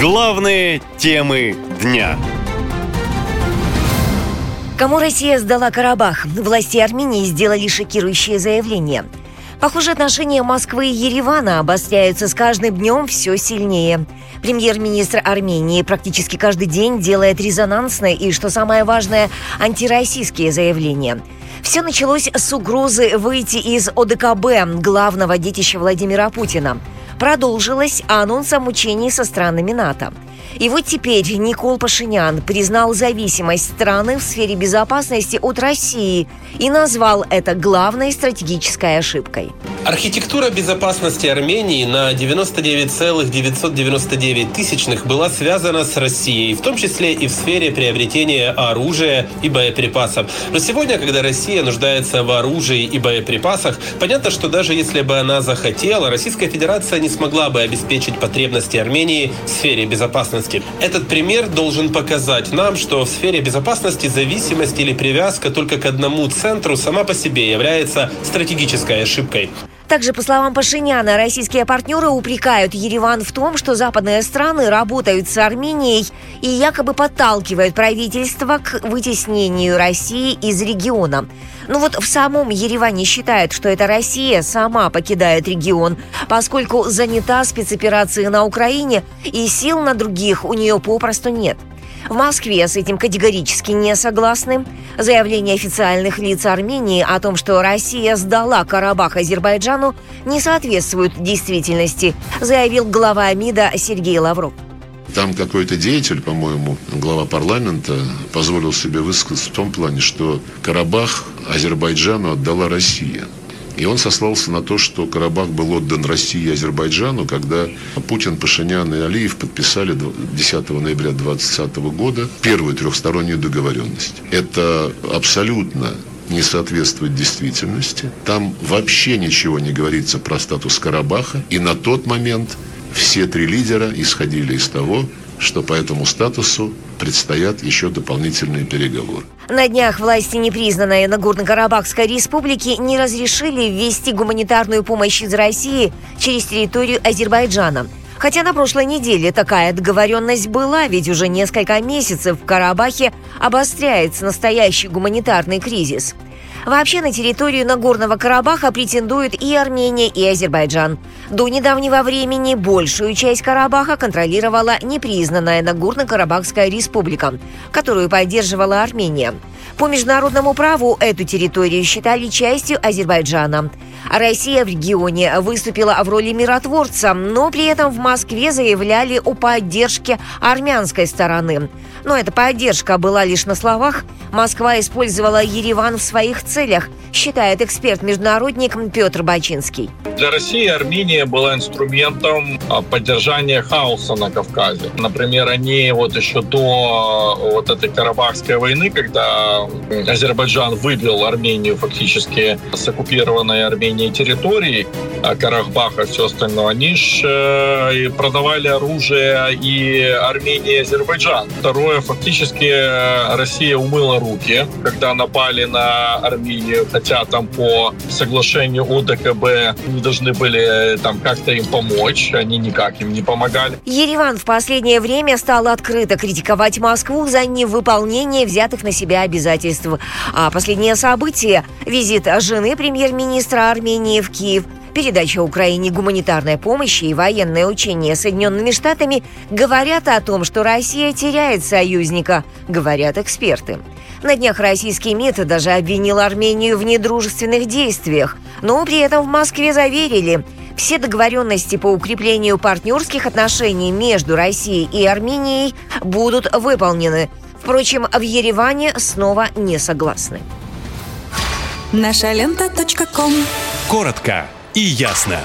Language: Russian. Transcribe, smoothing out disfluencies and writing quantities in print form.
Главные темы дня. Кому Россия сдала Карабах? Власти Армении сделали шокирующее заявление. Похоже, отношения Москвы и Еревана обостряются с каждым днем все сильнее. Премьер-министр Армении практически каждый день делает резонансные и, что самое важное, антироссийские заявления. Все началось с угрозы выйти из ОДКБ, главного детища Владимира Путина. Продолжилось анонсом учений со странами НАТО. И вот теперь Никол Пашинян признал зависимость страны в сфере безопасности от России и назвал это главной стратегической ошибкой. Архитектура безопасности Армении на 99,999 была связана с Россией, в том числе и в сфере приобретения оружия и боеприпасов. Но сегодня, когда Россия нуждается в оружии и боеприпасах, понятно, что даже если бы она захотела, Российская Федерация не смогла бы обеспечить потребности Армении в сфере безопасности. Этот пример должен показать нам, что в сфере безопасности зависимость или привязка только к одному центру сама по себе является стратегической ошибкой. Также, по словам Пашиняна, российские партнеры упрекают Ереван в том, что западные страны работают с Арменией и якобы подталкивают правительство к вытеснению России из региона. Но вот в самом Ереване считают, что это Россия сама покидает регион, поскольку занята спецоперацией на Украине и сил на других у нее попросту нет. В Москве с этим категорически не согласны. Заявление официальных лиц Армении о том, что Россия сдала Карабах Азербайджану, не соответствует действительности, заявил глава МИДа Сергей Лавров. Там какой-то деятель, по-моему, глава парламента, позволил себе высказаться в том плане, что Карабах Азербайджану отдала Россия. И он сослался на то, что Карабах был отдан России и Азербайджану, когда Путин, Пашинян и Алиев подписали 10 ноября 2020 года первую трехстороннюю договоренность. Это абсолютно не соответствует действительности. Там вообще ничего не говорится про статус Карабаха. И на тот момент все три лидера исходили из того, что по этому статусу предстоят еще дополнительные переговоры. На днях власти непризнанной Нагорно-Карабахской республики не разрешили ввести гуманитарную помощь из России через территорию Азербайджана. Хотя на прошлой неделе такая договоренность была, ведь уже несколько месяцев в Карабахе обостряется настоящий гуманитарный кризис. Вообще на территорию Нагорного Карабаха претендуют и Армения, и Азербайджан. До недавнего времени большую часть Карабаха контролировала непризнанная Нагорно-Карабахская республика, которую поддерживала Армения. По международному праву эту территорию считали частью Азербайджана. Россия в регионе выступила в роли миротворца, но при этом в Москве заявляли о поддержке армянской стороны. Но эта поддержка была лишь на словах. Москва использовала Ереван в своих целях, считает эксперт-международник Петр Бачинский. Для России Армения была инструментом поддержания хаоса на Кавказе. Например, они еще до этой Карабахской войны, когда Азербайджан выбил Армению фактически с оккупированной Арменией территории, Карабаха, все остальное, они же продавали оружие и Армении, и Азербайджан. Второе, фактически Россия умыла руки, когда напали на Армению, хотя там по соглашению ОДКБ не должны были как-то им помочь, они никак им не помогали. Ереван в последнее время стал открыто критиковать Москву за невыполнение взятых на себя обязательств. А последнее событие – визит жены премьер-министра Армении в Киев, передача Украине гуманитарной помощи и военное учение с Соединенными Штатами говорят о том, что Россия теряет союзника, говорят эксперты. На днях российский МИД даже обвинил Армению в недружественных действиях, но при этом в Москве заверили, все договоренности по укреплению партнерских отношений между Россией и Арменией будут выполнены. Впрочем, в Ереване снова не согласны. Наша лента.ком. Коротко и ясно.